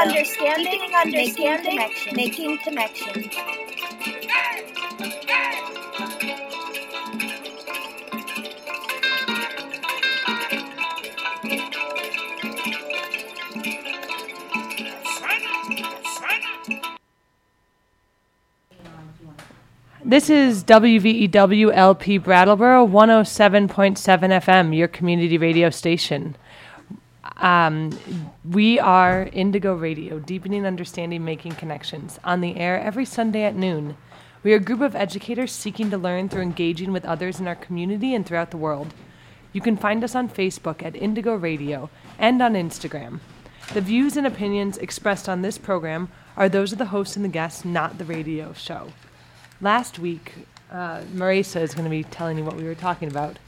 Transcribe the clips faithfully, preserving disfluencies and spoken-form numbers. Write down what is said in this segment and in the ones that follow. Understanding, understanding, understanding, making connection, making connection. This is W V E W L P Brattleboro one oh seven point seven F M, your community radio station. Um, we are Indigo Radio, deepening understanding, making connections, on the air every Sunday at noon. We are a group of educators seeking to learn through engaging with others in our community and throughout the world. You can find us on Facebook at Indigo Radio and on Instagram. The views and opinions expressed on this program are those of the host and the guests, not the radio show. Last week, uh, Marisa is going to be telling you what we were talking about.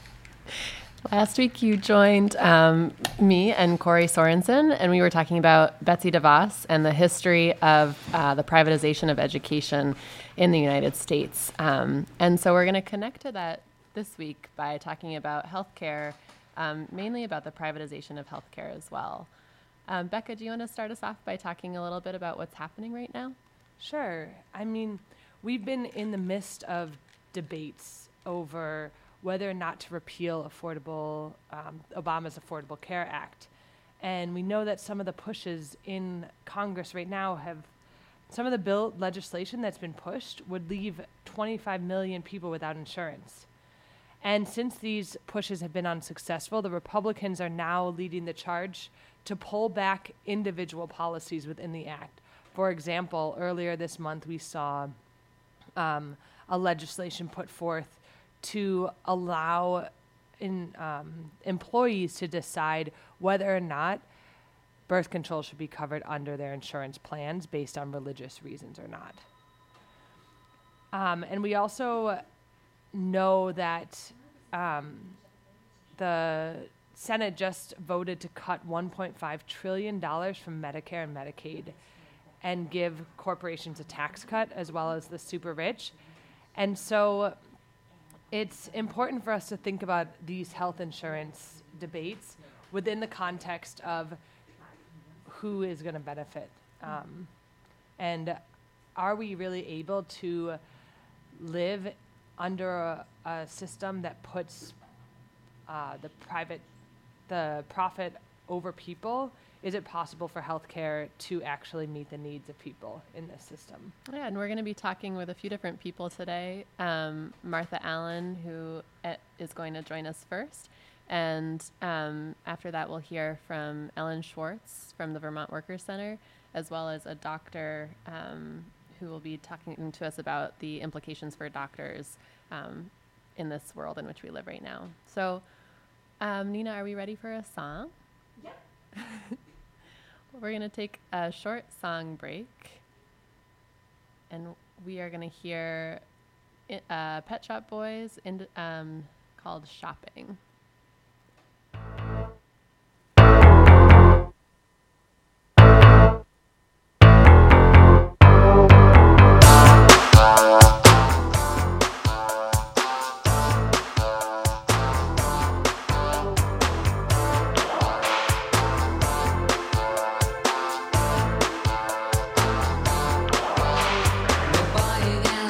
Last week you joined um, me and Corey Sorensen, and we were talking about Betsy DeVos and the history of uh, the privatization of education in the United States. Um, and so we're going to connect to that this week by talking about healthcare, um, mainly about the privatization of healthcare as well. Um, Becca, do you want to start us off by talking a little bit about what's happening right now? Sure. I mean, we've been in the midst of debates over whether or not to repeal affordable um, Obama's Affordable Care Act. And we know that some of the pushes in Congress right now have, some of the bill legislation that's been pushed would leave twenty-five million people without insurance. And since these pushes have been unsuccessful, the Republicans are now leading the charge to pull back individual policies within the act. For example, earlier this month we saw um, a legislation put forth to allow in, um, employees to decide whether or not birth control should be covered under their insurance plans based on religious reasons or not. Um, and we also know that um, the Senate just voted to cut one point five trillion dollars from Medicare and Medicaid and give corporations a tax cut as well as the super rich. And so it's important for us to think about these health insurance debates within the context of who is going to benefit. Um, and are we really able to live under a, a system that puts uh, the private, the profit over people? Is it possible for healthcare to actually meet the needs of people in this system? Yeah, and we're going to be talking with a few different people today. Um, Martha Allen, who uh, is going to join us first. And um, after that, we'll hear from Ellen Schwartz from the Vermont Workers' Center, as well as a doctor um, who will be talking to us about the implications for doctors um, in this world in which we live right now. So, um, Nina, are we ready for a song? Yep. We're going to take a short song break, and we are going to hear uh, Pet Shop Boys in, um, called Shopping.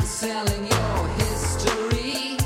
Selling your history.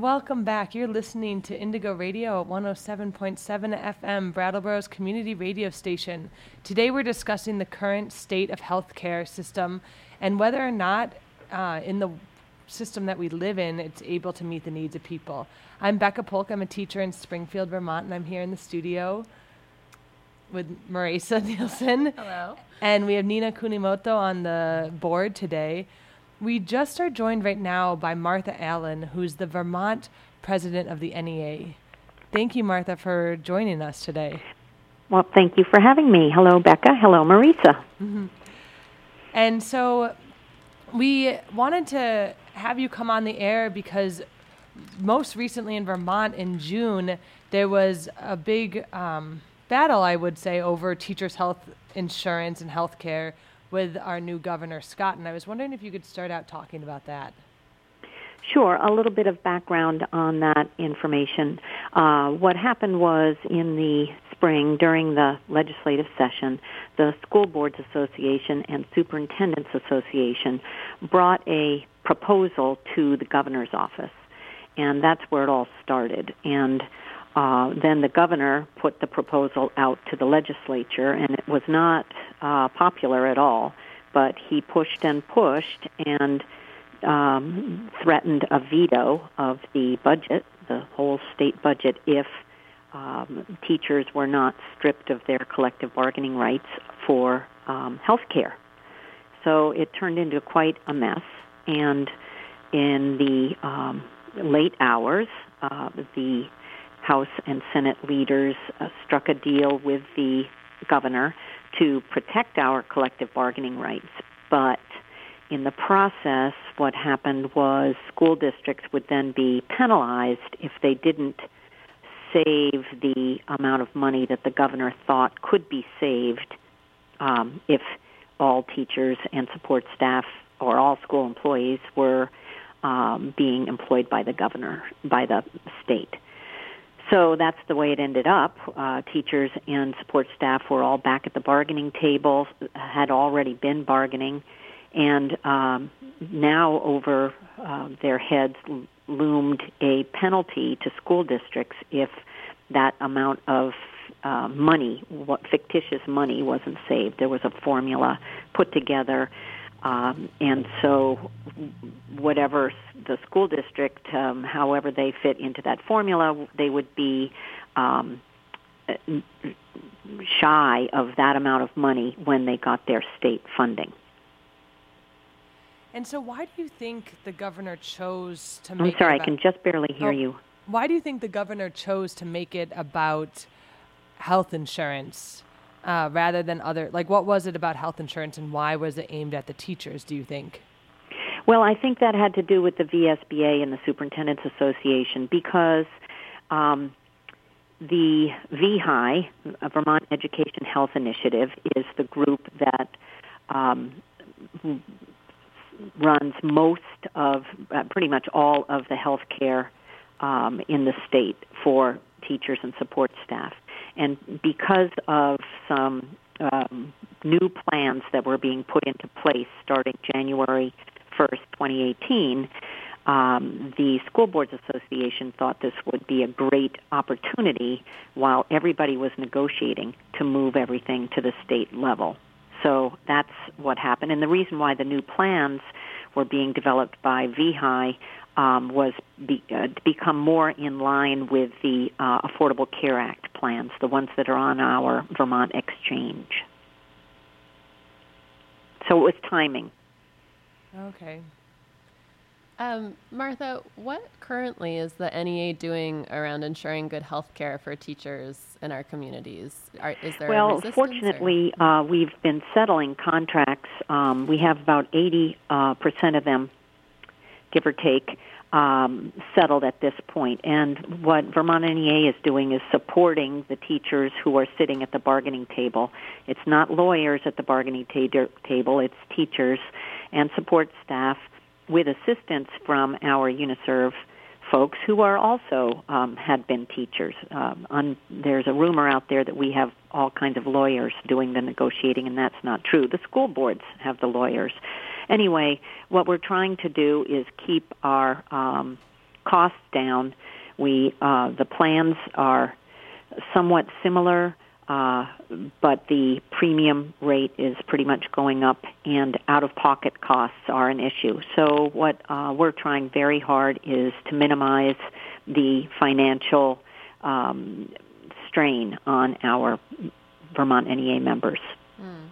Welcome back. You're listening to Indigo Radio at one oh seven point seven F M, Brattleboro's community radio station. Today we're discussing the current state of healthcare system and whether or not uh, in the system that we live in, it's able to meet the needs of people. I'm Becca Polk. I'm a teacher in Springfield, Vermont, and I'm here in the studio with Marisa Nielsen. Hello. And we have Nina Kunimoto on the board today. We just are joined right now by Martha Allen, who's the Vermont president of the N E A. Thank you, Martha, for joining us today. Well, thank you for having me. Hello, Becca. Hello, Marisa. Mm-hmm. And so we wanted to have you come on the air because most recently in Vermont in June, there was a big um, battle, I would say, over teachers' health insurance and health care with our new governor, Scott, and I was wondering if you could start out talking about that. Sure. A little bit of background on that information. Uh, what happened was in the spring, during the legislative session, the School Boards Association and Superintendents Association brought a proposal to the governor's office, and that's where it all started. And Uh, then the governor put the proposal out to the legislature, and it was not uh, popular at all, but he pushed and pushed and um, threatened a veto of the budget, the whole state budget, if um, teachers were not stripped of their collective bargaining rights for um, health care. So it turned into quite a mess, and in the um, late hours, uh, the House and Senate leaders uh, struck a deal with the governor to protect our collective bargaining rights. But in the process, what happened was school districts would then be penalized if they didn't save the amount of money that the governor thought could be saved um, if all teachers and support staff or all school employees were um, being employed by the governor, by the state. So that's the way it ended up. Uh, teachers and support staff were all back at the bargaining table, had already been bargaining, and um, now over uh, their heads loomed a penalty to school districts if that amount of uh, money, what fictitious money, wasn't saved. There was a formula put together, um, and so whatever the school district, um, however they fit into that formula, they would be um, shy of that amount of money when they got their state funding. And so why do you think the governor chose to make I'm sorry, it about, I can just barely hear oh, you. Why do you think the governor chose to make it about health insurance uh, rather than other, like what was it about health insurance and why was it aimed at the teachers, do you think? Well, I think that had to do with the V S B A and the Superintendents Association because um, the V H I, Vermont Education Health Initiative, is the group that um, runs most of, uh, pretty much all of the health care um, in the state for teachers and support staff. And because of some um, new plans that were being put into place starting January first, twenty eighteen, um, the School Boards Association thought this would be a great opportunity while everybody was negotiating to move everything to the state level. So that's what happened. And the reason why the new plans were being developed by V H I um, was be, uh, to become more in line with the uh, Affordable Care Act plans, the ones that are on our Vermont exchange. So it was timing. Okay. Um, Martha, what currently is the N E A doing around ensuring good health care for teachers in our communities? Are, is there well, a resistance? Well, fortunately, uh, we've been settling contracts. Um, we have about eighty percent uh, percent of them, give or take, um, settled at this point. And what Vermont N E A is doing is supporting the teachers who are sitting at the bargaining table. It's not lawyers at the bargaining ta- table, it's teachers and support staff with assistance from our UNISERV folks who are also um, had been teachers. Um, on, there's a rumor out there that we have all kinds of lawyers doing the negotiating, and that's not true. The school boards have the lawyers. Anyway, what we're trying to do is keep our um, costs down. We uh, the plans are somewhat similar, uh, but the premium rate is pretty much going up, and out-of-pocket costs are an issue. So what uh, we're trying very hard is to minimize the financial um, strain on our Vermont N E A members. Mm.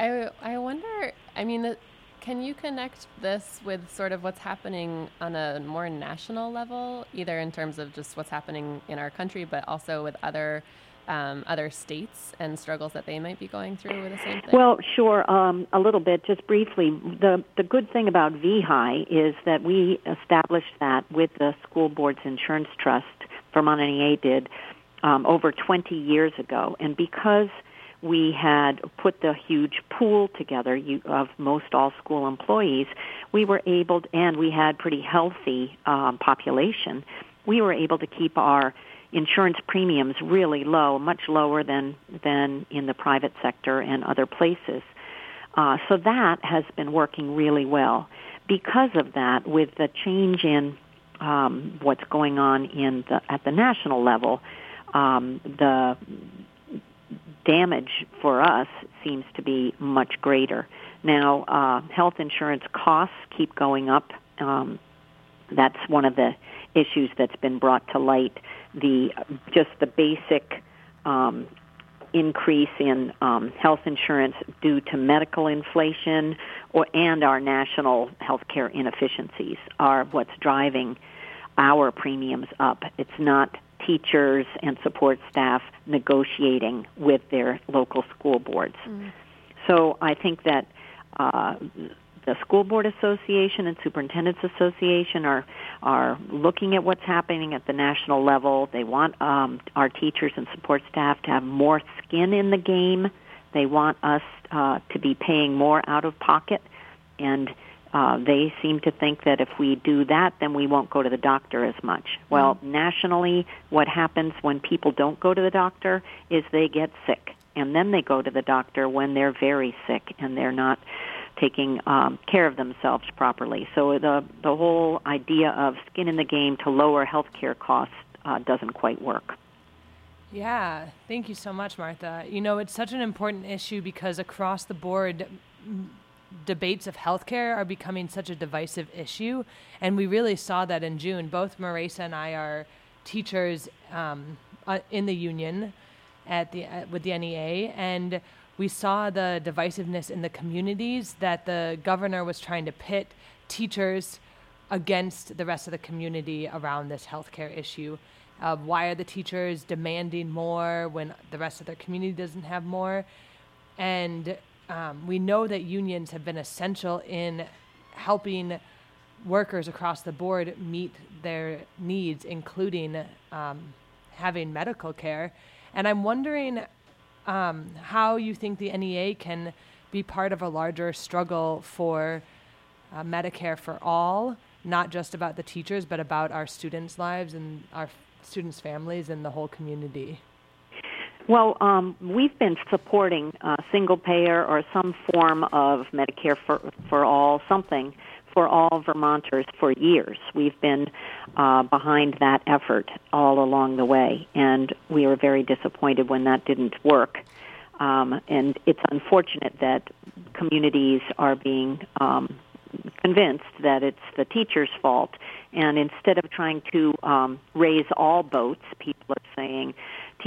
I, I wonder, I mean, the, can you connect this with sort of what's happening on a more national level, either in terms of just what's happening in our country, but also with other um, other states and struggles that they might be going through with the same thing? Well, sure, um, a little bit, just briefly. The, the good thing about V H I is that we established that with the School Board's Insurance Trust, Vermont N E A did, um, over twenty years ago. And because we had put the huge pool together of most all-school employees, we were able, to, and we had pretty healthy um, population, we were able to keep our insurance premiums really low, much lower than, than in the private sector and other places. Uh, so that has been working really well. Because of that, with the change in um, what's going on in the, at the national level, um, the damage for us seems to be much greater. Now, uh, health insurance costs keep going up. Um, that's one of the issues that's been brought to light. The just the basic um, increase in um, health insurance due to medical inflation or and our national healthcare inefficiencies are what's driving our premiums up. It's not teachers and support staff negotiating with their local school boards. Mm. So I think that uh, the School Board Association and Superintendents Association are are looking at what's happening at the national level. They want um, our teachers and support staff to have more skin in the game. They want us uh, to be paying more out of pocket, and Uh, they seem to think that if we do that, then we won't go to the doctor as much. Well, mm-hmm. Nationally, what happens when people don't go to the doctor is they get sick, and then they go to the doctor when they're very sick and they're not taking um, care of themselves properly. So the the whole idea of skin in the game to lower health care costs uh, doesn't quite work. Yeah, thank you so much, Martha. You know, it's such an important issue because across the board, debates of healthcare are becoming such a divisive issue, and we really saw that in June. Both Marisa and I are teachers um, uh, in the union at the uh, with the N E A, and we saw the divisiveness in the communities that the governor was trying to pit teachers against the rest of the community around this healthcare issue. Uh, why are the teachers demanding more when the rest of their community doesn't have more? And Um, we know that unions have been essential in helping workers across the board meet their needs, including um, having medical care. And I'm wondering um, how you think the N E A can be part of a larger struggle for uh, Medicare for all, not just about the teachers, but about our students' lives and our f- students' families and the whole community. Well, um, we've been supporting uh, single-payer or some form of Medicare for, for all, something for all Vermonters for years. We've been uh, behind that effort all along the way, and we were very disappointed when that didn't work. Um, and it's unfortunate that communities are being um, convinced that it's the teacher's fault. And instead of trying to um, raise all boats, people are saying,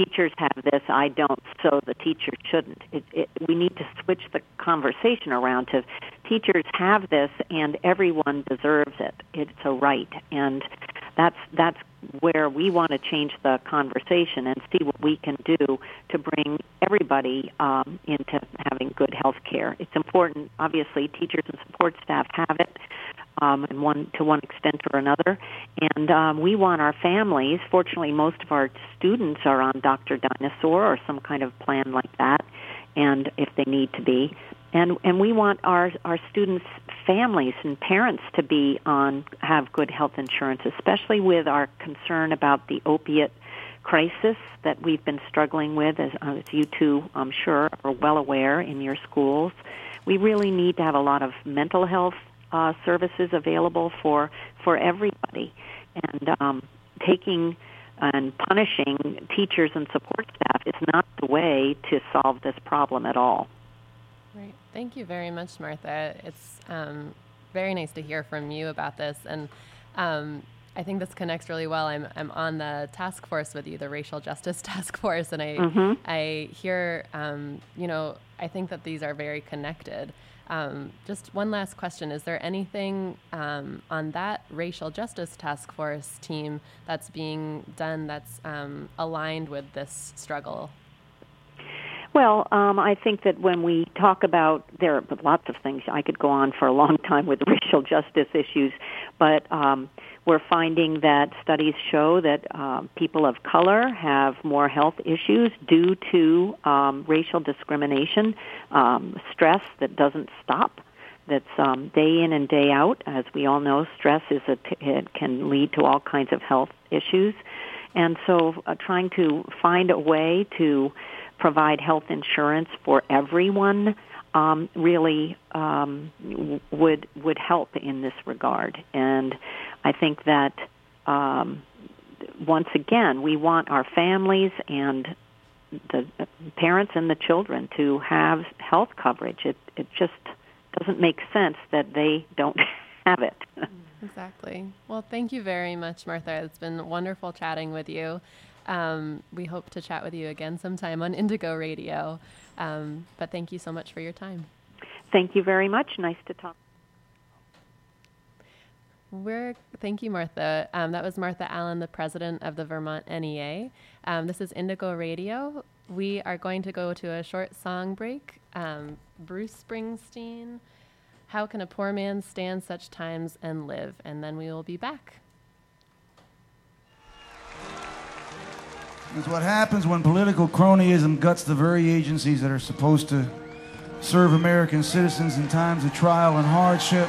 teachers have this, I don't, so the teacher shouldn't. It, it, we need to switch the conversation around to teachers have this and everyone deserves it. It's a right. And that's that's where we want to change the conversation and see what we can do to bring everybody um, into having good health care. It's important, obviously, teachers and support staff have it. Um, and one to one extent or another. And um, we want our families, fortunately most of our students are on Doctor Dinosaur or some kind of plan like that, and if they need to be. And and we want our, our students' families and parents to be on, have good health insurance, especially with our concern about the opiate crisis that we've been struggling with, as, as you two, I'm sure, are well aware in your schools. We really need to have a lot of mental health Uh, services available for, for everybody. and um, taking and punishing teachers and support staff is not the way to solve this problem at all. Right. Thank you very much, Martha. It's um, very nice to hear from you about this. And um, I think this connects really well. I'm I'm on the task force with you, the Racial Justice Task Force, and I mm-hmm. I hear, um, you know, I think that these are very connected. Um, just one last question. Is there anything um, on that Racial Justice Task Force team that's being done that's um, aligned with this struggle? Well, um, I think that when we talk about, there are lots of things, I could go on for a long time with racial justice issues, but um, we're finding that studies show that uh, people of color have more health issues due to um, racial discrimination, um, stress that doesn't stop, that's um, day in and day out. As we all know, stress is a t- it can lead to all kinds of health issues. And so uh, trying to find a way to provide health insurance for everyone um, really um, would would help in this regard. And I think that, um, once again, we want our families and the parents and the children to have health coverage. It, it just doesn't make sense that they don't have it. Exactly. Well, thank you very much, Martha. It's been wonderful chatting with you. Um, we hope to chat with you again sometime on Indigo Radio. Um, but thank you so much for your time. Thank you very much. Nice to talk. We're, thank you, Martha. Um, that was Martha Allen, the president of the Vermont N E A. Um, this is Indigo Radio. We are going to go to a short song break. Um, Bruce Springsteen, How Can a Poor Man Stand Such Times and Live? And then we will be back. It's what happens when political cronyism guts the very agencies that are supposed to serve American citizens in times of trial and hardship.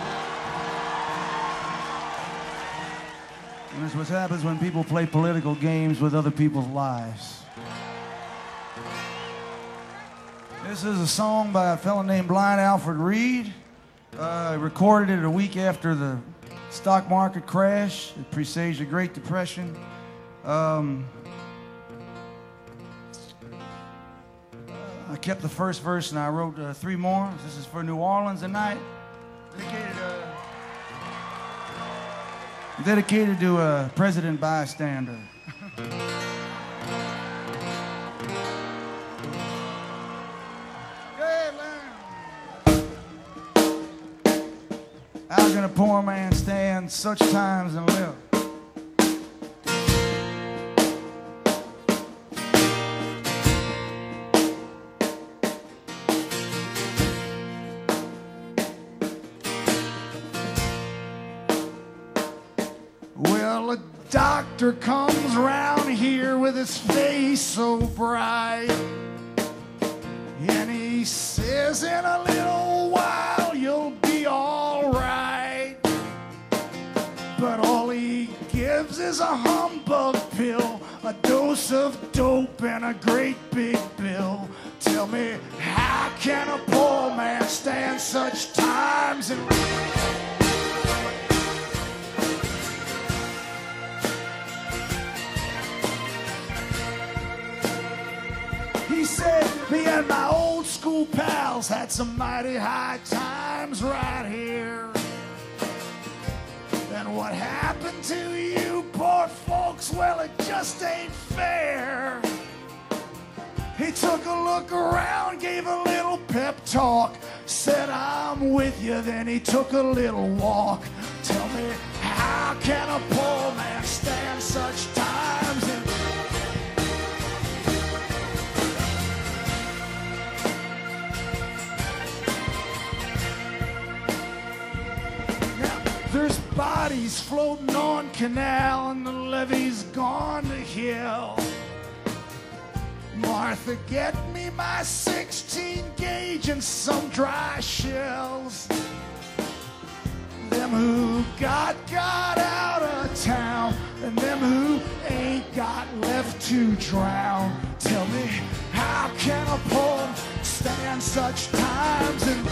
And it's what happens when people play political games with other people's lives. This is a song by a fellow named Blind Alfred Reed. Uh, he recorded it a week after the stock market crash. It presaged the Great Depression. Um... I kept the first verse and I wrote uh, three more. This is for New Orleans tonight. Dedicated, uh, dedicated to uh, President Bystander. How can a poor man stand such times and live? Doctor comes round here with his face so bright, and he says, in a little while you'll be all right. But all he gives is a humbug pill, a dose of dope and a great big bill. Tell me, how can a poor man stand such times and me and my old school pals had some mighty high times right here. And what happened to you poor folks? Well, it just ain't fair. He took a look around, gave a little pep talk, said, I'm with you, then he took a little walk. Tell me, how can a poor man stand such times and there's bodies floating on canal and the levee's gone to hell. Martha, get me my sixteen gauge and some dry shells. Them who got got out of town and them who ain't got left to drown. Tell me, how can a poor stand such times and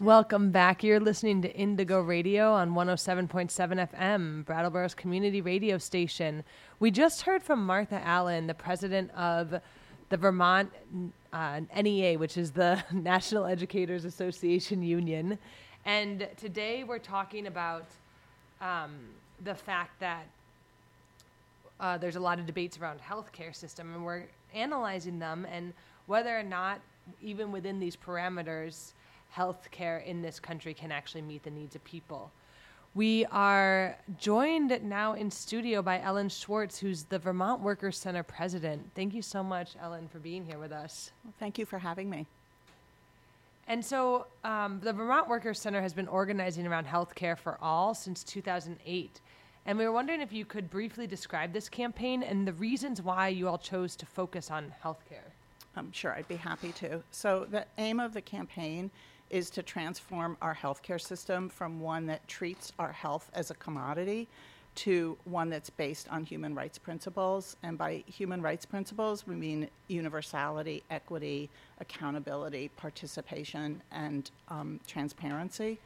Welcome back. You're listening to Indigo Radio on one oh seven point seven F M, Brattleboro's community radio station. We just heard from Martha Allen, the president of the Vermont uh, N E A, which is the National Educators Association Union. And today we're talking about um, the fact that uh, there's a lot of debates around healthcare system, and we're analyzing them and whether or not, even within these parameters, healthcare in this country can actually meet the needs of people. We are joined now in studio by Ellen Schwartz, who's the Vermont Workers' Center president. Thank you so much, Ellen, for being here with us. Well, thank you for having me. And so um, the Vermont Workers' Center has been organizing around healthcare for all since two thousand eight. And we were wondering if you could briefly describe this campaign and the reasons why you all chose to focus on healthcare. I'm sure I'd be happy to. So the aim of the campaign is to transform our healthcare system from one that treats our health as a commodity to one that's based on human rights principles. And by human rights principles, we mean universality, equity, accountability, participation, and um, transparency.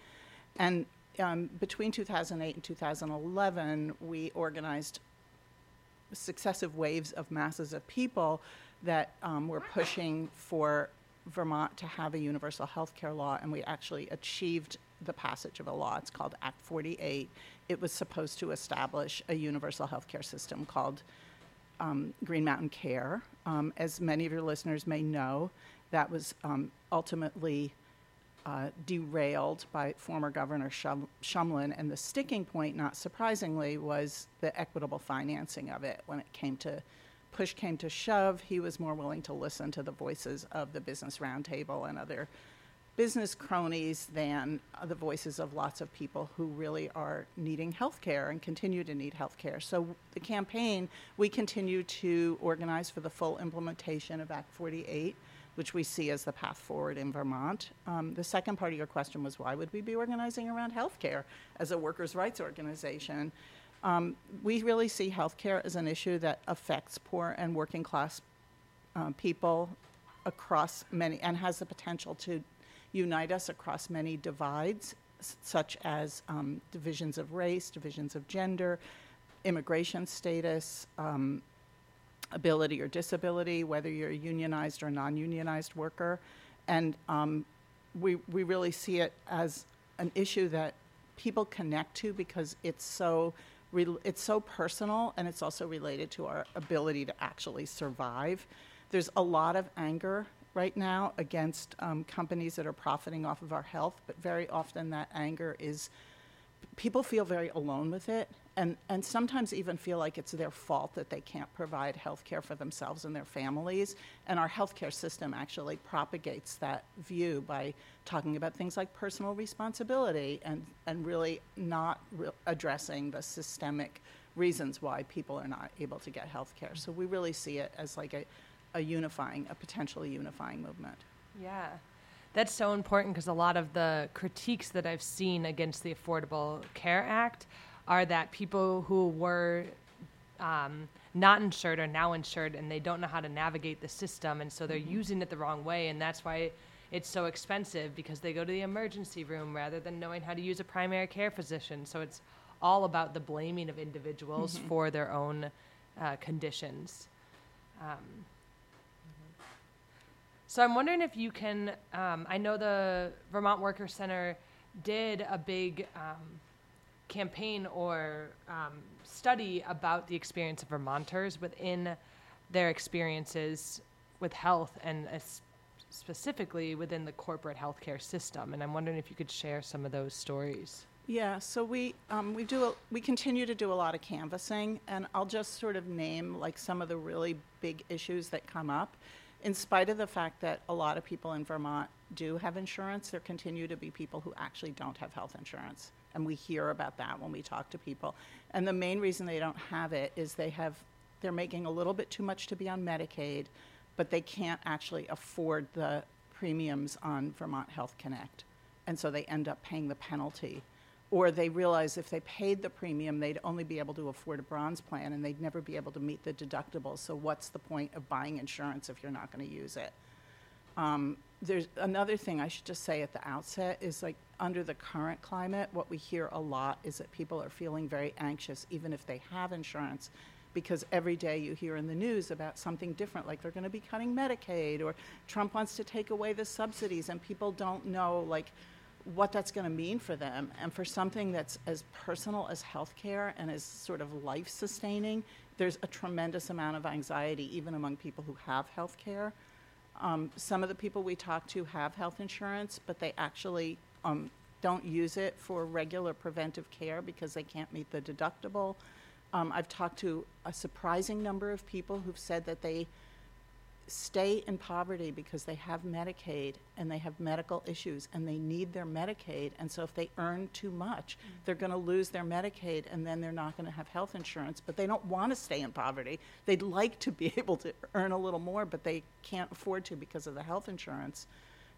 And um, between two thousand eight and two thousand eleven, we organized successive waves of masses of people that um, were pushing for Vermont to have a universal health care law, and we actually achieved the passage of a law. It's called Act forty-eight. It was supposed to establish a universal health care system called um, Green Mountain Care. Um, as many of your listeners may know, that was um, ultimately uh, derailed by former Governor Shum- Shumlin, and the sticking point, not surprisingly, was the equitable financing of it. When it came to push came to shove, he was more willing to listen to the voices of the Business Roundtable and other business cronies than the voices of lots of people who really are needing health care and continue to need health care. So the campaign, we continue to organize for the full implementation of Act forty-eight, which we see as the path forward in Vermont. Um, the second part of your question was, why would we be organizing around health care as a workers' rights organization? Um, we really see healthcare as an issue that affects poor and working class uh, people across many, and has the potential to unite us across many divides, s- such as um, divisions of race, divisions of gender, immigration status, um, ability or disability, whether you're a unionized or non-unionized worker. And um, we, we really see it as an issue that people connect to because it's so... It's so personal, and it's also related to our ability to actually survive. There's a lot of anger right now against um, companies that are profiting off of our health, but very often that anger is, people feel very alone with it, and, and sometimes even feel like it's their fault that they can't provide health care for themselves and their families. And our healthcare system actually propagates that view by talking about things like personal responsibility and, and really not re- addressing the systemic reasons why people are not able to get health care. So we really see it as like a, a unifying, a potentially unifying movement. Yeah. That's so important because a lot of the critiques that I've seen against the Affordable Care Act are that people who were um, not insured are now insured, and they don't know how to navigate the system, and so they're mm-hmm. using it the wrong way, and that's why it's so expensive, because they go to the emergency room rather than knowing how to use a primary care physician. So it's all about the blaming of individuals mm-hmm. for their own uh, conditions. Um, So I'm wondering if you can, um, I know the Vermont Workers' Center did a big um, campaign or um, study about the experience of Vermonters within their experiences with health, and uh, specifically within the corporate healthcare system. And I'm wondering if you could share some of those stories. Yeah, so we um, we do a, we continue to do a lot of canvassing, and I'll just sort of name like some of the really big issues that come up. In spite of the fact that a lot of people in Vermont do have insurance, there continue to be people who actually don't have health insurance. And we hear about that when we talk to people. And the main reason they don't have it is they have, they're making a little bit too much to be on Medicaid, but they can't actually afford the premiums on Vermont Health Connect. And so they end up paying the penalty. Or they realize if they paid the premium, they'd only be able to afford a bronze plan, and they'd never be able to meet the deductible. So what's the point of buying insurance if you're not going to use it? Um, there's another thing I should just say at the outset is, like, under the current climate, what we hear a lot is that people are feeling very anxious, even if they have insurance, because every day you hear in the news about something different, like they're going to be cutting Medicaid, or Trump wants to take away the subsidies, and people don't know, like, what that's going to mean for them. And for something that's as personal as healthcare and as sort of life-sustaining, there's a tremendous amount of anxiety, even among people who have healthcare. Um, some of the people we talk to have health insurance, but they actually um, don't use it for regular preventive care because they can't meet the deductible. Um, I've talked to a surprising number of people who've said that they stay in poverty because they have Medicaid and they have medical issues and they need their Medicaid, and so if they earn too much, mm-hmm. they're going to lose their Medicaid and then they're not going to have health insurance. But they don't want to stay in poverty. They'd like to be able to earn a little more, but they can't afford to because of the health insurance.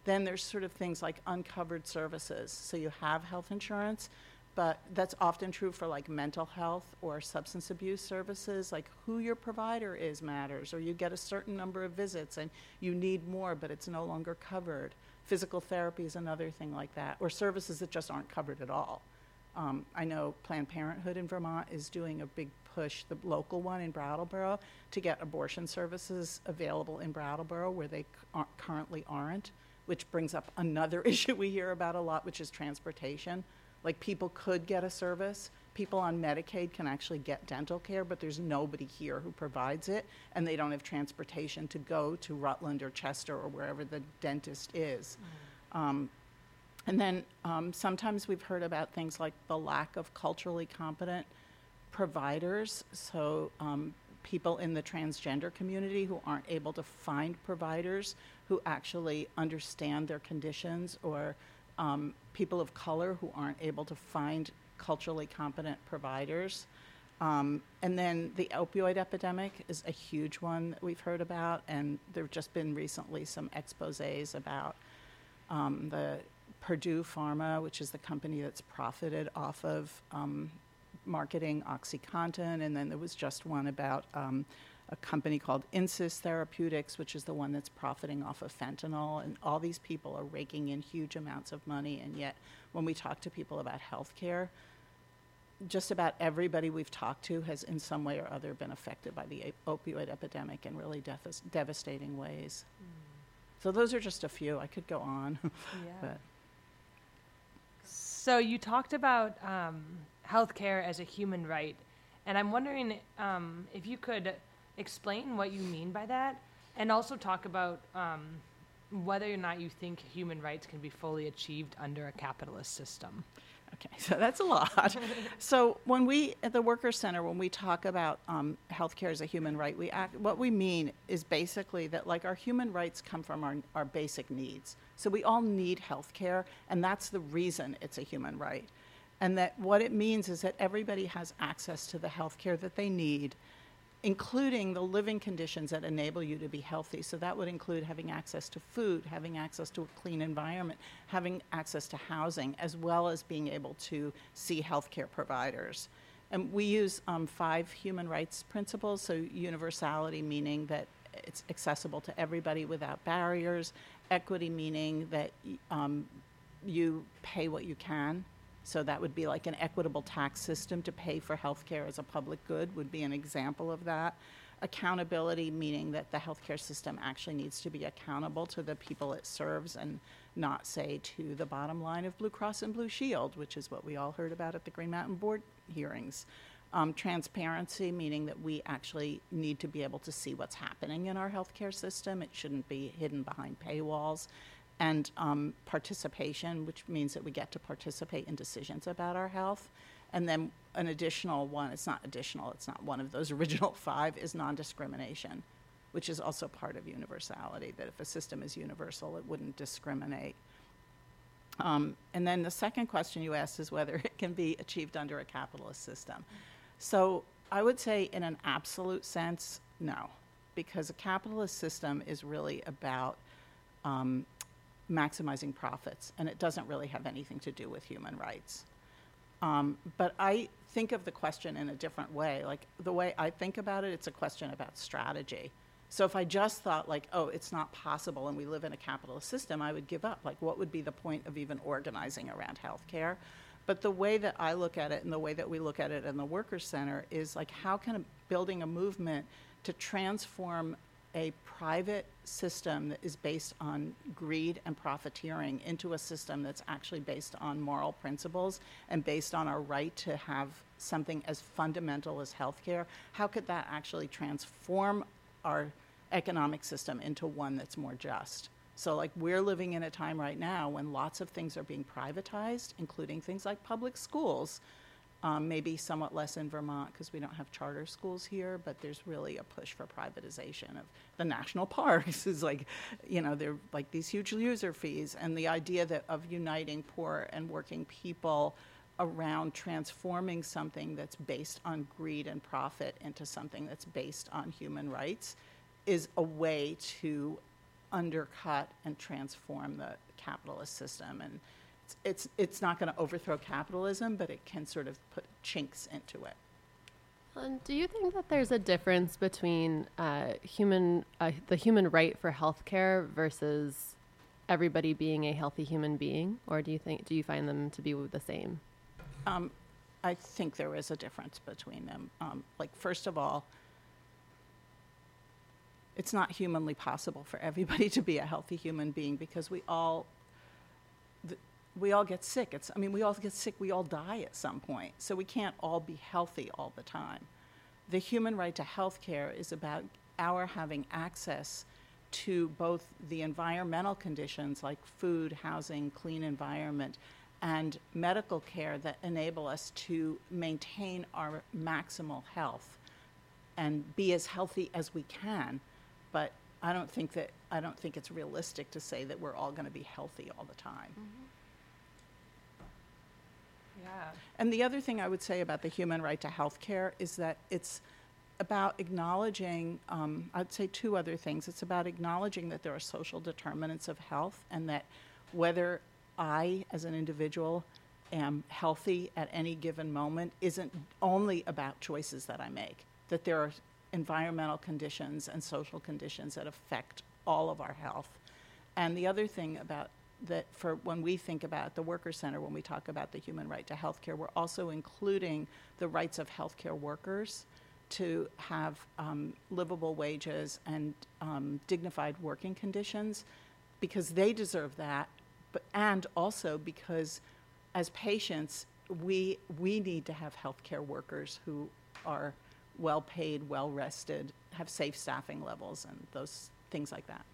Then there's sort of things like uncovered services. So you have health insurance, but that's often true for, like, mental health or substance abuse services. Like, who your provider is matters, or you get a certain number of visits and you need more, but it's no longer covered. Physical therapy is another thing like that, or services that just aren't covered at all. Um, I know Planned Parenthood in Vermont is doing a big push, the local one in Brattleboro, to get abortion services available in Brattleboro where they aren't, currently aren't, which brings up another issue we hear about a lot, which is transportation. Like, people could get a service. People on Medicaid can actually get dental care, but there's nobody here who provides it, and they don't have transportation to go to Rutland or Chester or wherever the dentist is. Mm. Um, and then um, sometimes we've heard about things like the lack of culturally competent providers. So um, people in the transgender community who aren't able to find providers who actually understand their conditions, or Um, people of color who aren't able to find culturally competent providers. Um, and then the opioid epidemic is a huge one that we've heard about, and there have just been recently some exposés about um, the Purdue Pharma, which is the company that's profited off of um, marketing OxyContin, and then there was just one about um, a company called Insys Therapeutics, which is the one that's profiting off of fentanyl, and all these people are raking in huge amounts of money, and yet when we talk to people about healthcare, just about everybody we've talked to has in some way or other been affected by the opioid epidemic in really dev- devastating ways. Mm. So those are just a few. I could go on. Yeah. But. So you talked about um, healthcare as a human right, and I'm wondering um, if you could explain what you mean by that, and also talk about um, whether or not you think human rights can be fully achieved under a capitalist system. Okay, so that's a lot. So when we, at the Workers' Center, when we talk about um, healthcare as a human right, we act, what we mean is basically that, like, our human rights come from our, our basic needs. So we all need healthcare, and that's the reason it's a human right. And that what it means is that everybody has access to the healthcare that they need, including the living conditions that enable you to be healthy. So that would include having access to food, having access to a clean environment, having access to housing, as well as being able to see healthcare providers. And we use um, five human rights principles, so universality, meaning that it's accessible to everybody without barriers, equity, meaning that um, you pay what you can. So that would be like an equitable tax system to pay for healthcare as a public good would be an example of that. Accountability, meaning that the healthcare system actually needs to be accountable to the people it serves and not, say, to the bottom line of Blue Cross and Blue Shield, which is what we all heard about at the Green Mountain Board hearings. Um, transparency, meaning that we actually need to be able to see what's happening in our healthcare system. It shouldn't be hidden behind paywalls. And um, participation, which means that we get to participate in decisions about our health. And then an additional one, it's not additional, it's not one of those original five, is non-discrimination, which is also part of universality, that if a system is universal, it wouldn't discriminate. Um, and then the second question you asked is whether it can be achieved under a capitalist system. So I would say in an absolute sense, no, because a capitalist system is really about um, maximizing profits, and it doesn't really have anything to do with human rights. Um, but I think of the question in a different way. Like, the way I think about it, it's a question about strategy. So if I just thought like, oh, it's not possible and we live in a capitalist system, I would give up. Like, what would be the point of even organizing around healthcare? But the way that I look at it and the way that we look at it in the Workers' Center is like, how can a, building a movement to transform a private system that is based on greed and profiteering into a system that's actually based on moral principles and based on our right to have something as fundamental as healthcare, how could that actually transform our economic system into one that's more just? So like, we're living in a time right now when lots of things are being privatized, including things like public schools, um, maybe somewhat less in Vermont because we don't have charter schools here, but there's really a push for privatization of the national parks. Is like, you know, they're like these huge user fees, and the idea that of uniting poor and working people around transforming something that's based on greed and profit into something that's based on human rights is a way to undercut and transform the capitalist system. And it's it's, it's not going to overthrow capitalism, but it can sort of put chinks into it. Um, do you think that there's a difference between uh, human uh, the human right for healthcare versus everybody being a healthy human being, or do you think do you find them to be the same? Um, I think there is a difference between them. Um, like, first of all, it's not humanly possible for everybody to be a healthy human being because we all, th- we all get sick. It's, I mean, we all get sick, we all die at some point. So we can't all be healthy all the time. The human right to health care is about our having access to both the environmental conditions like food, housing, clean environment, and medical care that enable us to maintain our maximal health and be as healthy as we can. But I don't think that I don't think it's realistic to say that we're all going to be healthy all the time. Mm-hmm. Yeah. And the other thing I would say about the human right to health care is that it's about acknowledging, um, I'd say two other things. It's about acknowledging that there are social determinants of health, and that whether I, as an individual, am healthy at any given moment isn't only about choices that I make, that there are environmental conditions and social conditions that affect all of our health. And the other thing about that, for when we think about the Workers' Center, when we talk about the human right to healthcare, we're also including the rights of healthcare workers to have um, livable wages and um, dignified working conditions, because they deserve that, but and also because as patients, we we need to have healthcare workers who are well-paid, well-rested, have safe staffing levels, and those things like that.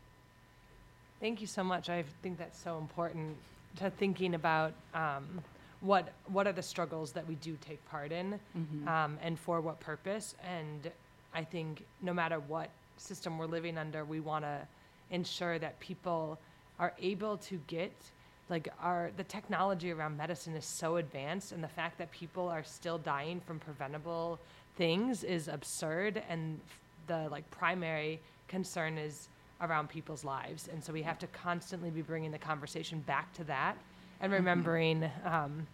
Thank you so much. I think that's so important to thinking about um, what what are the struggles that we do take part in, mm-hmm. um, and for what purpose. And I think no matter what system we're living under, we want to ensure that people are able to get, like, our the technology around medicine is so advanced, and the fact that people are still dying from preventable things is absurd, and the like primary concern is around people's lives. And so we have to constantly be bringing the conversation back to that and remembering um,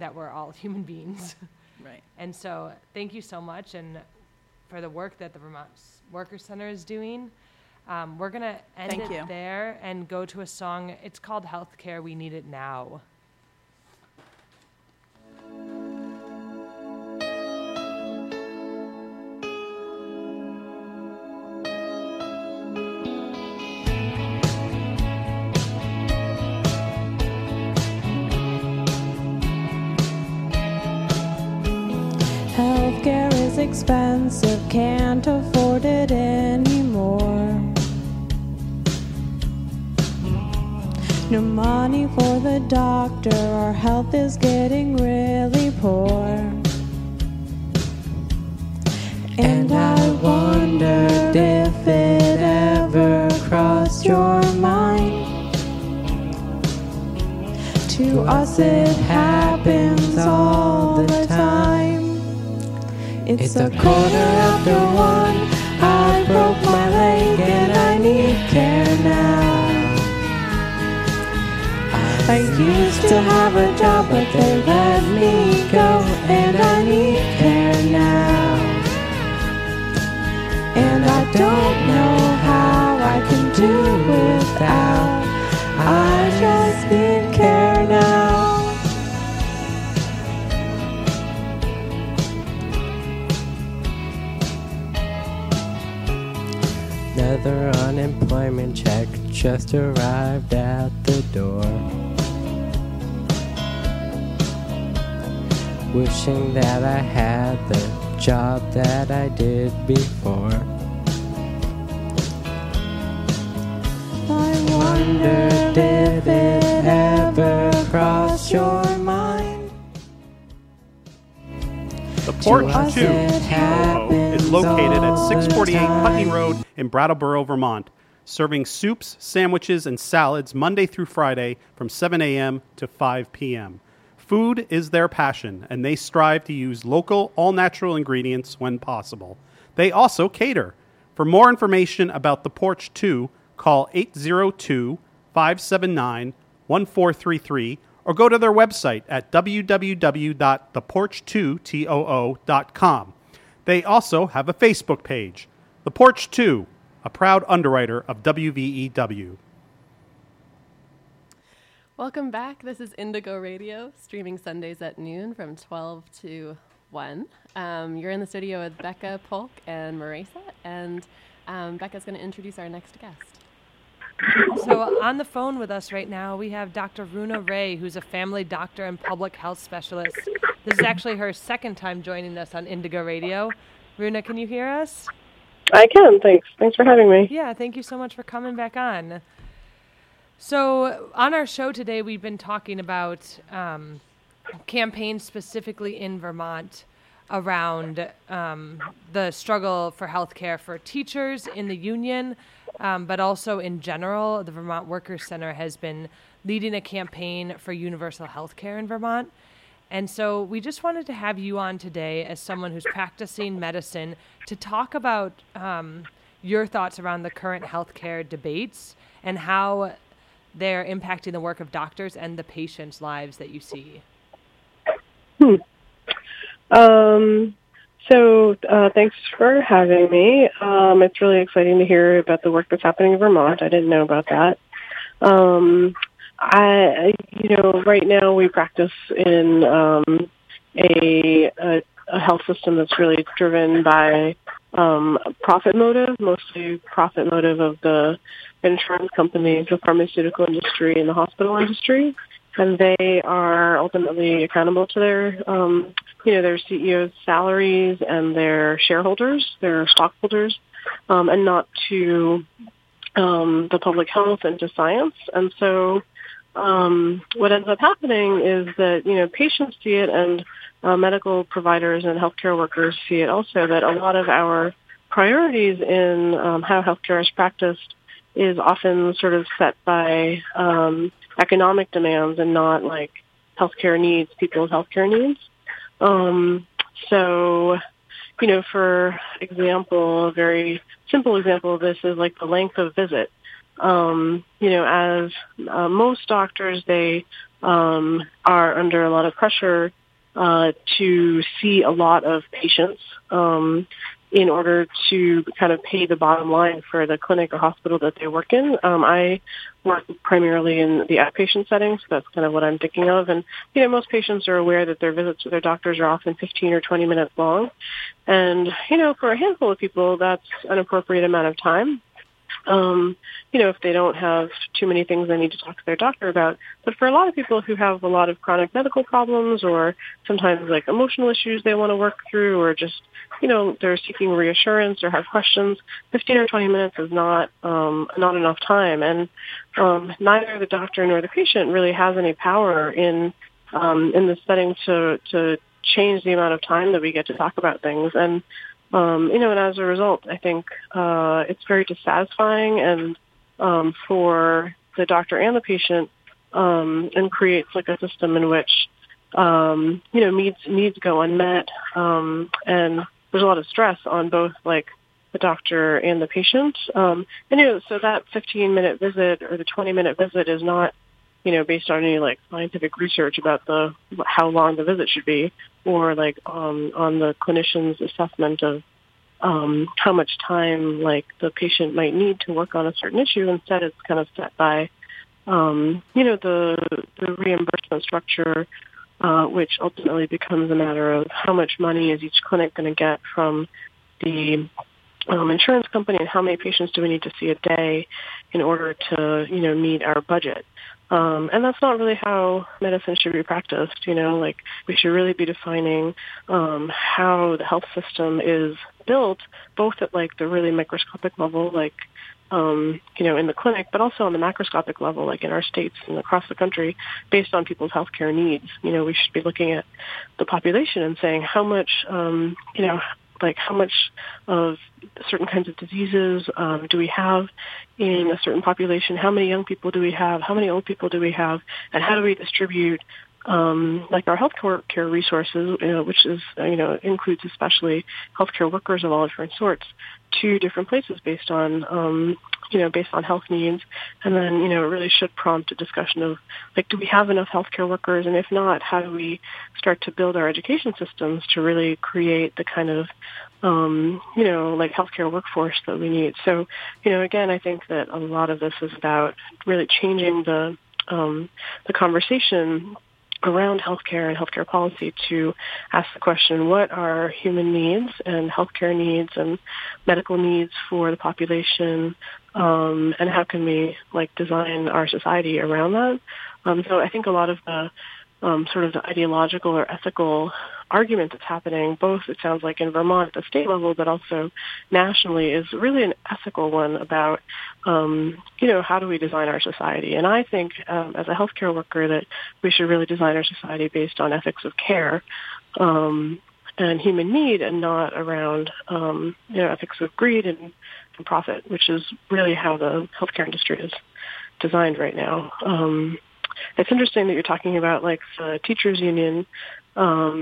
that we're all human beings. Right. And so thank you so much, and for the work that the Vermont Workers' Center is doing. Um, we're going to end thank it you. there and go to a song. It's called Healthcare, We Need It Now. Healthcare is expensive, can't afford it anymore. No money for the doctor, our health is getting really poor. And I wondered if it ever crossed your mind. To us it happens all the time. It's a quarter after one, I broke my leg and I need care now. I used to have a job but they let me go, and I need care now. And I don't know do without. I just need care now. Another unemployment check just arrived at the door. Wishing that I had the job that I did before. I wondered if it ever crossed your mind. The Porch Too is located at six forty-eight Putney Road in Brattleboro, Vermont, serving soups, sandwiches, and salads Monday through Friday from seven a.m. to five p.m. Food is their passion, and they strive to use local, all-natural ingredients when possible. They also cater. For more information about The Porch Too, call eight zero two, five seven nine, one four three three or go to their website at w w w dot the porch two too dot com. They also have a Facebook page, The Porch Too, a proud underwriter of W V E W. Welcome back. This is Indigo Radio, streaming Sundays at noon from twelve to one. Um, you're in the studio with Becca Polk and Marisa, and um, Becca's going to introduce our next guest. So on the phone with us right now, we have Doctor Runa Ray, who's a family doctor and public health specialist. This is actually her second time joining us on Indigo Radio. Runa, can you hear us? I can, thanks. Thanks for having me. Yeah, thank you so much for coming back on. So on our show today, we've been talking about um, campaigns specifically in Vermont around um, the struggle for health care for teachers in the union, um, but also in general. The Vermont Workers' Center has been leading a campaign for universal health care in Vermont. And so we just wanted to have you on today as someone who's practicing medicine to talk about um, your thoughts around the current healthcare debates and how they're impacting the work of doctors and the patients' lives that you see. Hmm. Um, so uh, thanks for having me. Um, it's really exciting to hear about the work that's happening in Vermont. I didn't know about that. Um, I, you know, right now we practice in um, a, a, a health system that's really driven by um, profit motive, mostly profit motive of the insurance companies, the pharmaceutical industry, and the hospital industry, and they are ultimately accountable to their, um, you know, their C E Os' salaries and their shareholders, their stockholders, um, and not to um, the public health and to science, and so. Um, what ends up happening is that, you know, patients see it and uh, medical providers and healthcare workers see it also, that a lot of our priorities in um, how healthcare is practiced is often sort of set by um, economic demands and not like healthcare needs, people's healthcare needs. Um, so, you know, for example, a very simple example of this is like the length of visit. Um, you know, as uh, most doctors, they um, are under a lot of pressure uh, to see a lot of patients um, in order to kind of pay the bottom line for the clinic or hospital that they work in. Um, I work primarily in the outpatient setting, so that's kind of what I'm thinking of. And, you know, most patients are aware that their visits with their doctors are often fifteen or twenty minutes long. And, you know, for a handful of people, that's an appropriate amount of time. Um, you know, if they don't have too many things they need to talk to their doctor about. But for a lot of people who have a lot of chronic medical problems or sometimes like emotional issues they want to work through or just, you know, they're seeking reassurance or have questions, fifteen or twenty minutes is not um, not enough time. And um, neither the doctor nor the patient really has any power in um, in this setting to, to change the amount of time that we get to talk about things. And Um, you know, and as a result, I think uh, it's very dissatisfying and um, for the doctor and the patient um, and creates like a system in which, um, you know, needs needs go unmet. Um, and there's a lot of stress on both like the doctor and the patient. Um, and, you know, so that fifteen-minute visit or the twenty-minute visit is not, you know, based on any like scientific research about the how long the visit should be, or like um, on the clinician's assessment of um, how much time, like, the patient might need to work on a certain issue. Instead, it's kind of set by, um, you know, the the reimbursement structure, uh, which ultimately becomes a matter of how much money is each clinic going to get from the um, insurance company, and how many patients do we need to see a day in order to, you know, meet our budget. Um, and that's not really how medicine should be practiced, you know, like we should really be defining um, how the health system is built, both at like the really microscopic level, like, um, you know, in the clinic, but also on the macroscopic level, like in our states and across the country, based on people's healthcare needs. You know, we should be looking at the population and saying how much, um, you know, like how much of certain kinds of diseases um, do we have in a certain population? How many young people do we have? How many old people do we have? And how do we distribute um, like our healthcare care resources, you know, which is you know includes especially healthcare workers of all different sorts, to different places based on um, you know based on health needs? And then you know it really should prompt a discussion of like, do we have enough healthcare workers? And if not, how do we start to build our education systems to really create the kind of Um, you know, like healthcare workforce that we need. So, you know, again, I think that a lot of this is about really changing the um, the conversation around healthcare and healthcare policy to ask the question, what are human needs and healthcare needs and medical needs for the population, um, and how can we, like, design our society around that? Um, so I think a lot of the Um, sort of the ideological or ethical argument that's happening, both it sounds like in Vermont at the state level, but also nationally, is really an ethical one about, um, you know, how do we design our society? And I think um, as a healthcare worker that we should really design our society based on ethics of care um, and human need, and not around, um, you know, ethics of greed and, and profit, which is really how the healthcare industry is designed right now. Um, It's interesting that you're talking about, like, the teachers union um,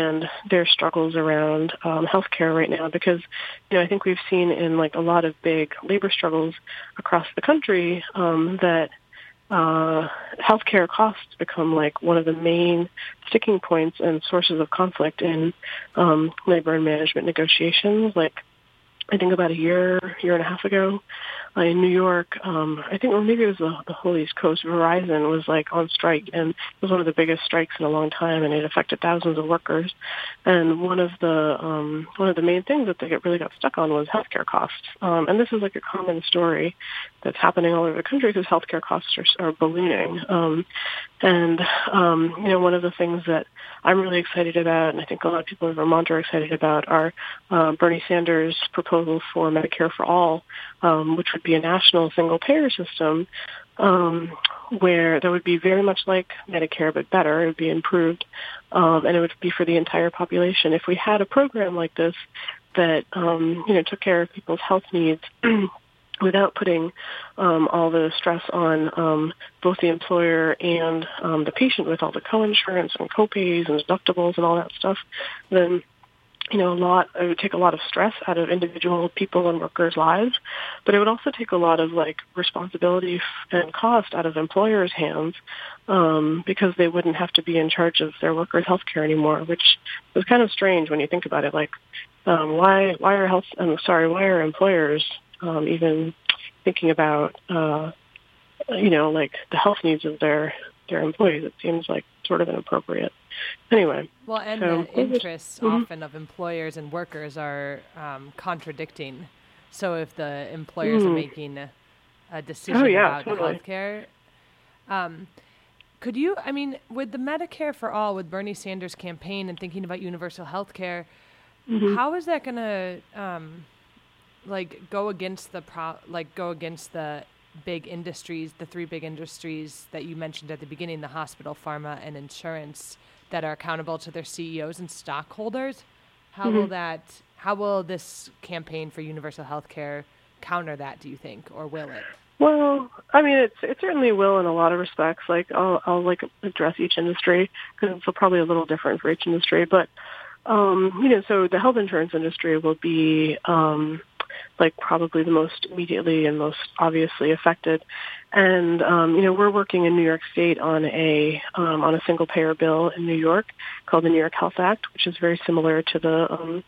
and their struggles around um, healthcare right now, because, you know, I think we've seen in, like, a lot of big labor struggles across the country um, that uh, healthcare costs become, like, one of the main sticking points and sources of conflict in um, labor and management negotiations. Like, I think about a year, year and a half ago, uh, in New York, um, I think, or maybe it was the, the whole East Coast, Verizon was, like, on strike, and it was one of the biggest strikes in a long time, and it affected thousands of workers. And one of the um, one of the main things that they got, really got stuck on was healthcare costs. Um, and this is, like, a common story that's happening all over the country, because healthcare costs are, are ballooning. Um, and um, you know, one of the things that I'm really excited about, and I think a lot of people in Vermont are excited about, are uh, Bernie Sanders' proposal for Medicare for All, um, which would be a national single-payer system um, where that would be very much like Medicare, but better. It would be improved, um, and it would be for the entire population. If we had a program like this that um, you know took care of people's health needs without putting um, all the stress on um, both the employer and um, the patient with all the co-insurance and co-pays and deductibles and all that stuff, then you know, a lot, it would take a lot of stress out of individual people and workers' lives, but it would also take a lot of, like, responsibility and cost out of employers' hands um, because they wouldn't have to be in charge of their workers' health care anymore, which is kind of strange when you think about it. Like, um, why why are health, I'm sorry, why are employers um, even thinking about, uh, you know, like, the health needs of their, their employees? It seems, like, sort of inappropriate. Anyway. Well, and so, the interests mm-hmm. often of employers and workers are um, contradicting. So if the employers mm. are making a, a decision oh, yeah, about totally. healthcare, um, could you, I mean, with the Medicare for All, with Bernie Sanders' campaign and thinking about universal healthcare, mm-hmm. how is that going to um, like go against the pro- like go against the big industries, the three big industries that you mentioned at the beginning, the hospital, pharma, and insurance, that are accountable to their C E Os and stockholders? How mm-hmm. will that, how will this campaign for universal health care counter that, do you think, or will it? Well, I mean, it's, it certainly will in a lot of respects. Like, I'll, I'll like address each industry, because it's probably a little different for each industry. But, um, you know, so the health insurance industry will be, um, like, probably the most immediately and most obviously affected. And, um, you know, we're working in New York State on a um, on a single-payer bill in New York called the New York Health Act, which is very similar to the, um,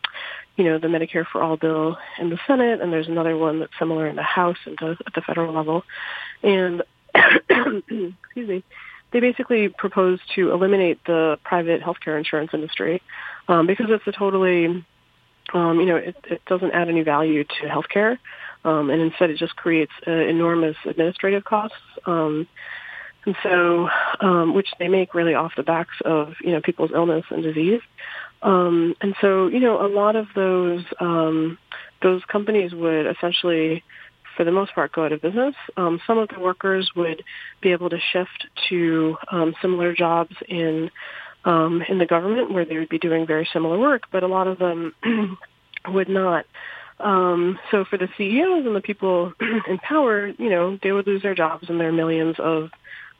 you know, the Medicare for All bill in the Senate. And there's another one that's similar in the House and to, at the federal level. And, excuse me, they basically propose to eliminate the private healthcare insurance industry um, because it's a totally, um, you know, it, it doesn't add any value to healthcare. Um, and instead, it just creates uh, enormous administrative costs, um, and so um, which they make really off the backs of you know people's illness and disease. Um, and so you know a lot of those um, those companies would essentially, for the most part, go out of business. Um, some of the workers would be able to shift to um, similar jobs in um, in the government where they would be doing very similar work, but a lot of them would not. Um, so for the C E Os and the people in power, you know, they would lose their jobs and their millions of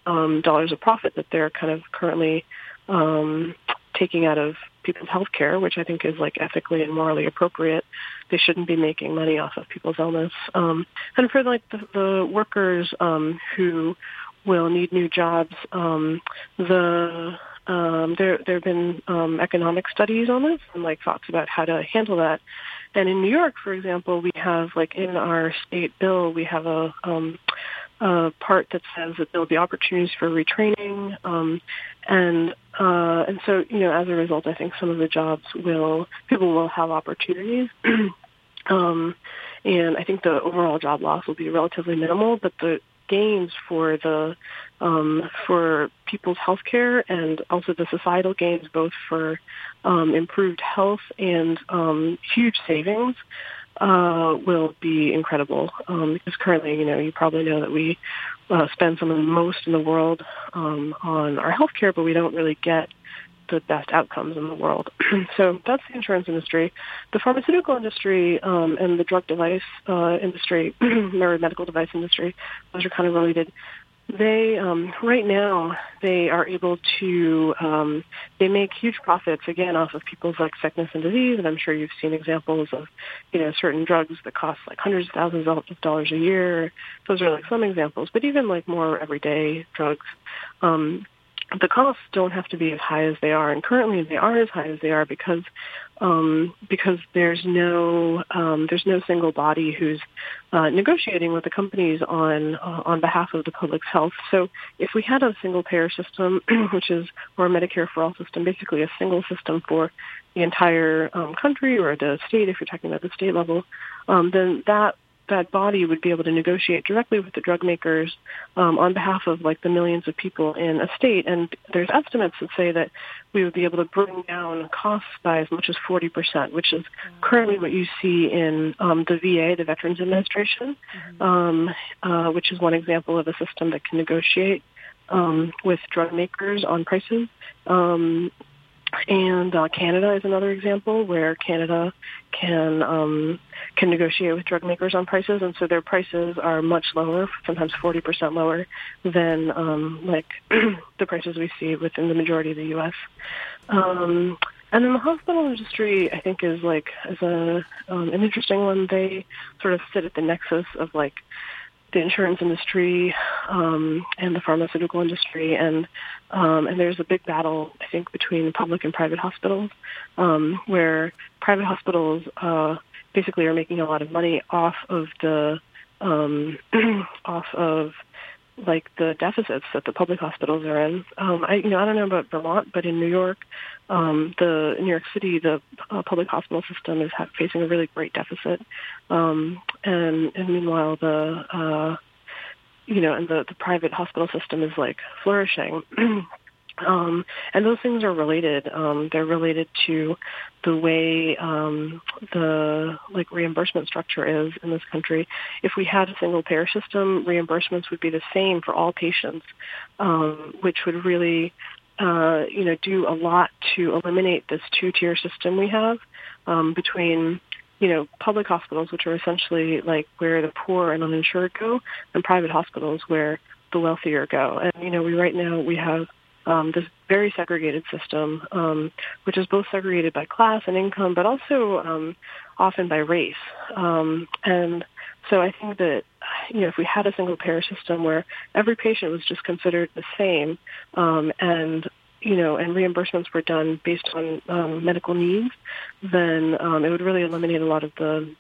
um, dollars of profit that they're kind of currently um, taking out of people's health care, which I think is like ethically and morally appropriate. They shouldn't be making money off of people's illness. Um, and for like the, the workers um, who will need new jobs, um, the um, there there have been um, economic studies on this and like thoughts about how to handle that. And in New York, for example, we have, like, in our state bill, we have a, um, a part that says that there will be opportunities for retraining. Um, and uh, and so, you know, as a result, I think some of the jobs will, people will have opportunities. um, and I think the overall job loss will be relatively minimal, but the gains for the um, for people's health care and also the societal gains, both for um, improved health and um, huge savings, uh, will be incredible. Um, because currently, you know, you probably know that we uh, spend some of the most in the world um, on our health care, but we don't really get the best outcomes in the world. So that's the insurance industry. The pharmaceutical industry um, and the drug device uh, industry, or medical device industry, those are kind of related. They, um, right now, they are able to, um, they make huge profits, again, off of people's, like, sickness and disease, and I'm sure you've seen examples of, you know, certain drugs that cost, like, hundreds of thousands of dollars a year. Those are, like, some examples, but even, like, more everyday drugs. Um The costs don't have to be as high as they are, and currently they are as high as they are because um, because there's no um, there's no single body who's uh, negotiating with the companies on uh, on behalf of the public's health. So if we had a single payer system, which is or a Medicare for All system, basically a single system for the entire um, country or the state, if you're talking about the state level, um, then that. that body would be able to negotiate directly with the drug makers um, on behalf of, like, the millions of people in a state. And there's estimates that say that we would be able to bring down costs by as much as forty percent, which is currently what you see in um, the V A, the Veterans Administration, mm-hmm. um, uh, which is one example of a system that can negotiate um, with drug makers on prices. Um, And uh, Canada is another example where Canada can um, can negotiate with drug makers on prices, and so their prices are much lower, sometimes forty percent lower than um, like the prices we see within the majority of the U S Um, and then the hospital industry, I think, is like is a um, an interesting one. They sort of sit at the nexus of like the insurance industry um, and the pharmaceutical industry, and um, and there's a big battle, I think, between public and private hospitals, um, where private hospitals uh, basically are making a lot of money off of the um, off of like the deficits that the public hospitals are in. Um, I you know I don't know about Vermont, but in New York, um, the in New York City, the uh, public hospital system is ha- facing a really great deficit, um, and and meanwhile the uh, you know and the, the private hospital system is like flourishing. Um, and those things are related. Um, they're related to the way um, the like reimbursement structure is in this country. If we had a single payer system, reimbursements would be the same for all patients, um, which would really, uh, you know, do a lot to eliminate this two-tier system we have um, between. You know, public hospitals, which are essentially like where the poor and uninsured go, and private hospitals where the wealthier go. And you know, we right now we have. Um, this very segregated system, um, which is both segregated by class and income, but also um, often by race. Um, and so I think that you know, if we had a single-payer system where every patient was just considered the same, um, and you know, and reimbursements were done based on um, medical needs, then um, it would really eliminate a lot of the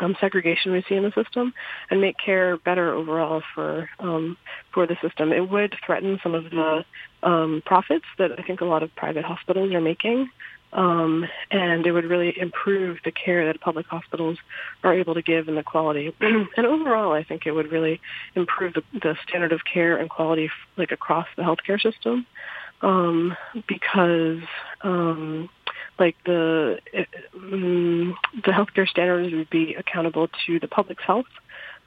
um, segregation we see in the system and make care better overall for um, for the system. It would threaten some of the um, profits that I think a lot of private hospitals are making. Um, and it would really improve the care that public hospitals are able to give and the quality. And overall, I think it would really improve the, the standard of care and quality, like across the healthcare system, um, because um, like the it, um, the healthcare standards would be accountable to the public's health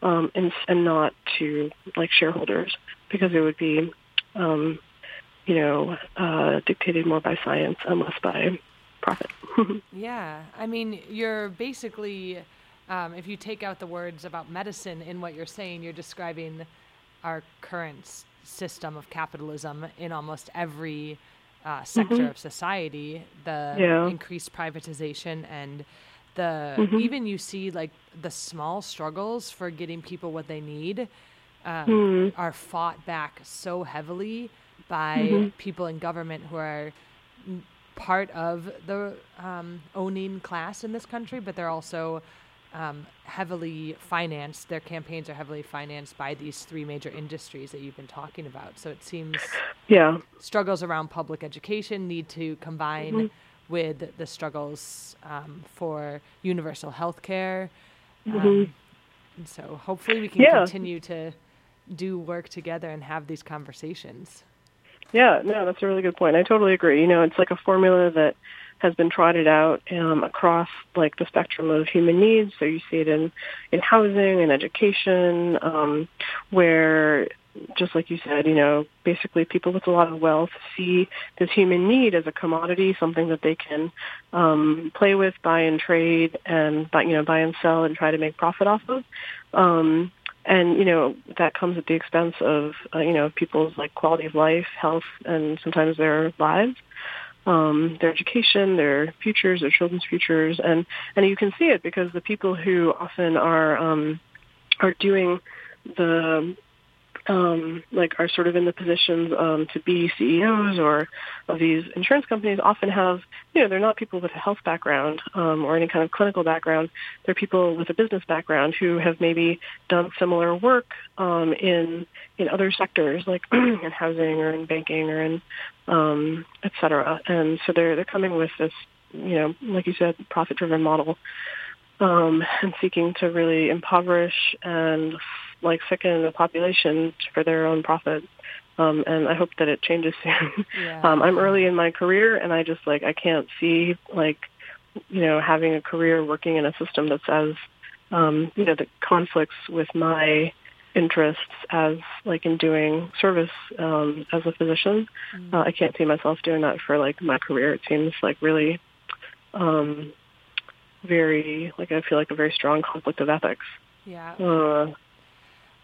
um, and, and not to like shareholders, because it would be um, you know uh, dictated more by science and less by profit. Yeah. I mean, you're basically, um, if you take out the words about medicine in what you're saying, you're describing our current system of capitalism in almost every uh, sector mm-hmm. of society, the yeah. increased privatization and the, mm-hmm. even you see like the small struggles for getting people what they need um, mm-hmm. are fought back so heavily by mm-hmm. people in government who are part of the um, owning class in this country, but they're also um, heavily financed. Their campaigns are heavily financed by these three major industries that you've been talking about. So it seems yeah. struggles around public education need to combine mm-hmm. with the struggles um, for universal health care. Mm-hmm. Um, and so hopefully we can yeah. continue to do work together and have these conversations. Yeah, no, that's a really good point. I totally agree. You know, it's like a formula that has been trotted out um, across like the spectrum of human needs. So you see it in, in housing and education, um, where just like you said, you know, basically people with a lot of wealth see this human need as a commodity, something that they can um, play with, buy and trade, and buy, you know, buy and sell and try to make profit off of. Um, And, you know, that comes at the expense of, uh, you know, people's, like, quality of life, health, and sometimes their lives, um, their education, their futures, their children's futures. And, and you can see it because the people who often are um, are doing the, um, like, are sort of in the positions um, to be C E Os or of these insurance companies often have, you know, they're not people with a health background um, or any kind of clinical background. They're people with a business background who have maybe done similar work um, in in other sectors, like in housing or in banking or in um, et cetera. And so they're they're coming with this, you know, like you said, profit-driven model um, and seeking to really impoverish and like sicken the population for their own profit. Um, and I hope that it changes soon. Yeah. Um, I'm early in my career, and I just, like, I can't see, like, you know, having a career working in a system that's as, um, you know, that conflicts with my interests as, like, in doing service um, as a physician. Mm-hmm. Uh, I can't see myself doing that for, like, my career. It seems, like, really um, very, like, I feel like a very strong conflict of ethics. Yeah. Uh,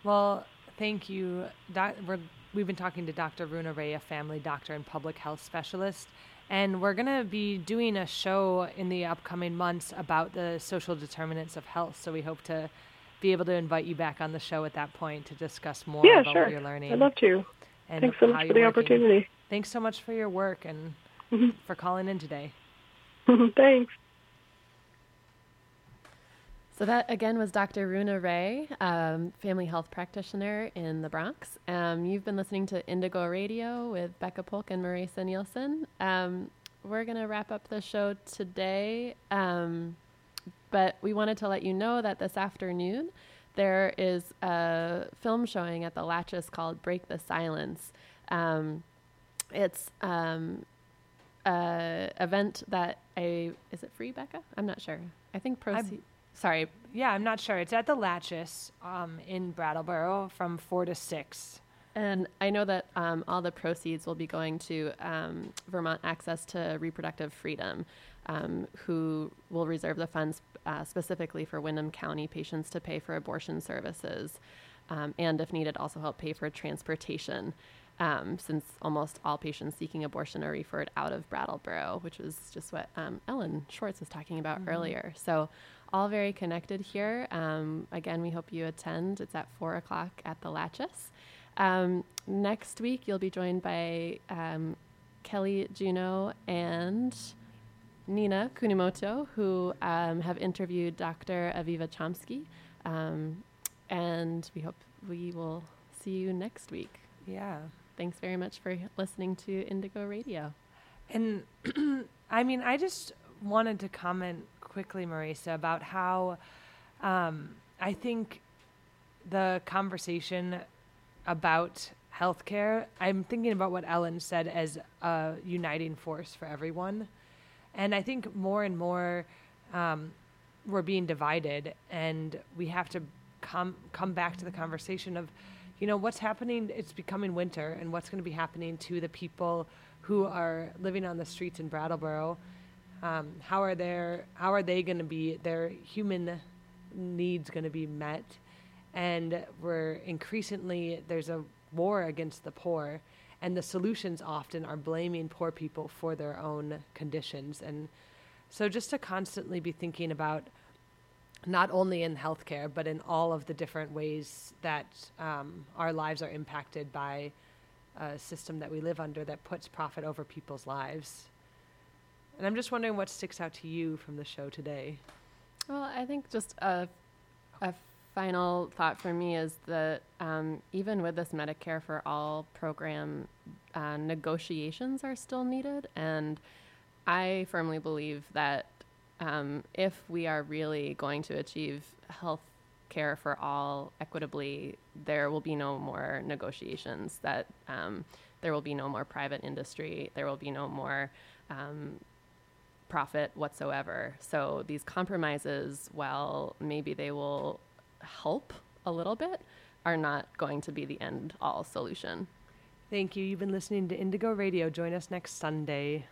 well, thank you. That, we're We've been talking to Doctor Runa Ray, a family doctor and public health specialist, and we're going to be doing a show in the upcoming months about the social determinants of health. So we hope to be able to invite you back on the show at that point to discuss more yeah, about sure. what you're learning. I'd love to. And Thanks so much for the working. opportunity. Thanks so much for your work and mm-hmm. for calling in today. Thanks. So that, again, was Doctor Runa Ray, um, family health practitioner in the Bronx. Um, you've been listening to Indigo Radio with Becca Polk and Marisa Nielsen. Um, we're going to wrap up the show today, um, but we wanted to let you know that this afternoon there is a film showing at the Latches called Break the Silence. Um, it's um, an event that I – is it free, Becca? I'm not sure. I think proceeds – Sorry. Yeah, I'm not sure. It's at the Latches um, in Brattleboro from four to six. And I know that um, all the proceeds will be going to um, Vermont Access to Reproductive Freedom, um, who will reserve the funds uh, specifically for Wyndham County patients to pay for abortion services um, and, if needed, also help pay for transportation, um, since almost all patients seeking abortion are referred out of Brattleboro, which is just what um, Ellen Schwartz was talking about mm-hmm. earlier. So all very connected here. Um, again, we hope you attend. It's at four o'clock at the Latches. Um, next week, you'll be joined by um, Kelly Juno and Nina Kunimoto, who um, have interviewed Doctor Aviva Chomsky. Um, and we hope we will see you next week. Yeah. Thanks very much for listening to Indigo Radio. And I mean, I just wanted to comment quickly, Marisa, about how um, I think the conversation about healthcare, I'm thinking about what Ellen said as a uniting force for everyone. And I think more and more um, we're being divided, and we have to come come back to the conversation of, you know, what's happening, it's becoming winter, and what's going to be happening to the people who are living on the streets in Brattleboro. Um, how are their, how are they going to be, their human needs going to be met? And we're increasingly, there's a war against the poor, and the solutions often are blaming poor people for their own conditions. And so just to constantly be thinking about, not only in healthcare, but in all of the different ways that um, our lives are impacted by a system that we live under that puts profit over people's lives. And I'm just wondering what sticks out to you from the show today. Well, I think just a, a final thought for me is that um, even with this Medicare for All program, uh, negotiations are still needed. And I firmly believe that Um, if we are really going to achieve health care for all equitably, there will be no more negotiations, that um, there will be no more private industry, there will be no more um, profit whatsoever. So these compromises, while maybe they will help a little bit, are not going to be the end all solution. Thank you. You've been listening to Indigo Radio. Join us next Sunday.